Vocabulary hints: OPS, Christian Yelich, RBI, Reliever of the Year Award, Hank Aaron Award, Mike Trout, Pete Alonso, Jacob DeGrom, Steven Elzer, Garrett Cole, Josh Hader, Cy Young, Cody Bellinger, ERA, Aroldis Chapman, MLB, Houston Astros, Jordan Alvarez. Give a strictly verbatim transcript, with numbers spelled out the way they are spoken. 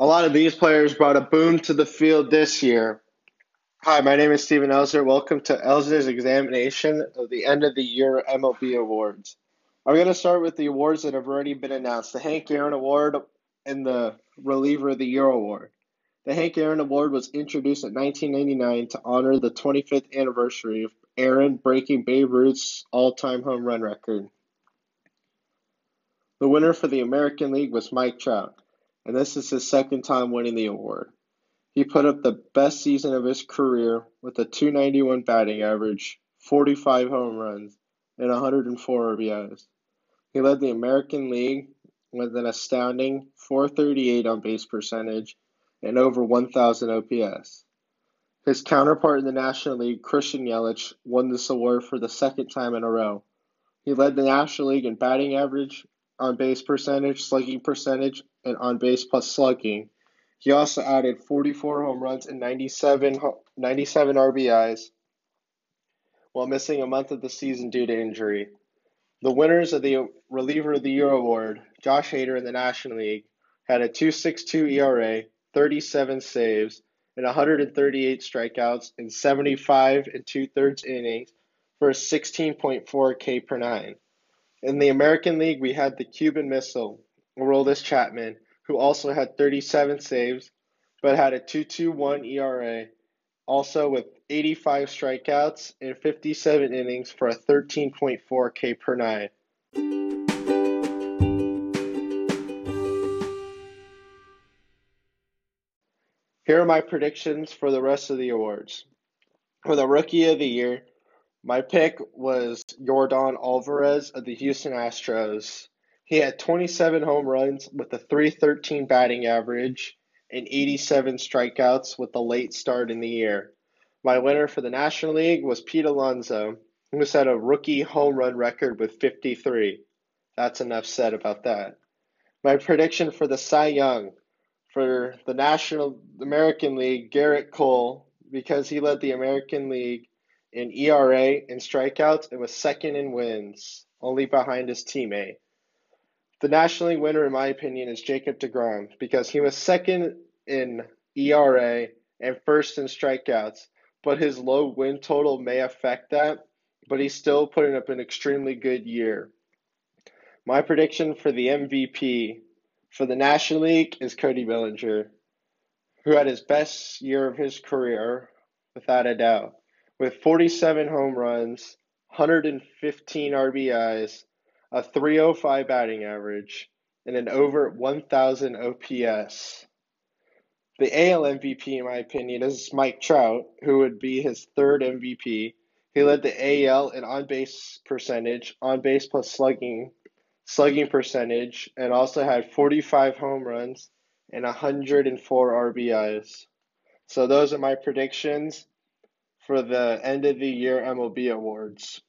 a lot of these players brought a boom to the field this year. Hi, my name is Steven Elzer. Welcome to Elzer's examination of the end of the year M L B awards. I'm going to start with the awards that have already been announced, the Hank Aaron Award and the Reliever of the Year Award. The Hank Aaron Award was introduced in nineteen ninety-nine to honor the twenty-fifth anniversary of Aaron breaking Babe Ruth's all-time home run record. The winner for the American League was Mike Trout, and this is his second time winning the award. He put up the best season of his career with a two ninety-one batting average, forty-five home runs, and one hundred four R B Is. He led the American League with an astounding four thirty-eight on-base percentage and over one thousand O P S. His counterpart in the National League, Christian Yelich, won this award for the second time in a row. He led the National League in batting average, on-base percentage, slugging percentage, and on-base plus slugging. He also added forty-four home runs and ninety-seven, ninety-seven R B Is while missing a month of the season due to injury. The winners of the Reliever of the Year Award, Josh Hader in the National League, had a two point six two E R A, thirty-seven saves, and one hundred thirty-eight strikeouts in seventy-five and two-thirds innings for a sixteen point four K per nine. In the American League, we had the Cuban Missile, Aroldis Chapman, who also had thirty-seven saves, but had a two point two one E R A, also with eighty-five strikeouts and fifty-seven innings for a thirteen point four K per nine. Here are my predictions for the rest of the awards. For the Rookie of the Year, my pick was Jordan Alvarez of the Houston Astros. He had twenty-seven home runs with a three thirteen batting average and eighty-seven strikeouts with a late start in the year. My winner for the National League was Pete Alonso, who set a rookie home run record with fifty-three. That's enough said about that. My prediction for the Cy Young, for the National American League, Garrett Cole, because he led the American League in E R A and strikeouts and was second in wins, only behind his teammate. The National League winner, in my opinion, is Jacob DeGrom, because he was second in E R A and first in strikeouts, but his low win total may affect that, but he's still putting up an extremely good year. My prediction for the M V P for the National League is Cody Bellinger, who had his best year of his career, without a doubt, with forty-seven home runs, one hundred fifteen R B Is, a three oh five batting average, and an over one thousand O P S. The A L M V P, in my opinion, is Mike Trout, who would be his third M V P. He led the A L in on-base percentage, on-base plus slugging, slugging percentage, and also had forty-five home runs and one hundred four R B Is. So those are my predictions for the end of the year M L B awards.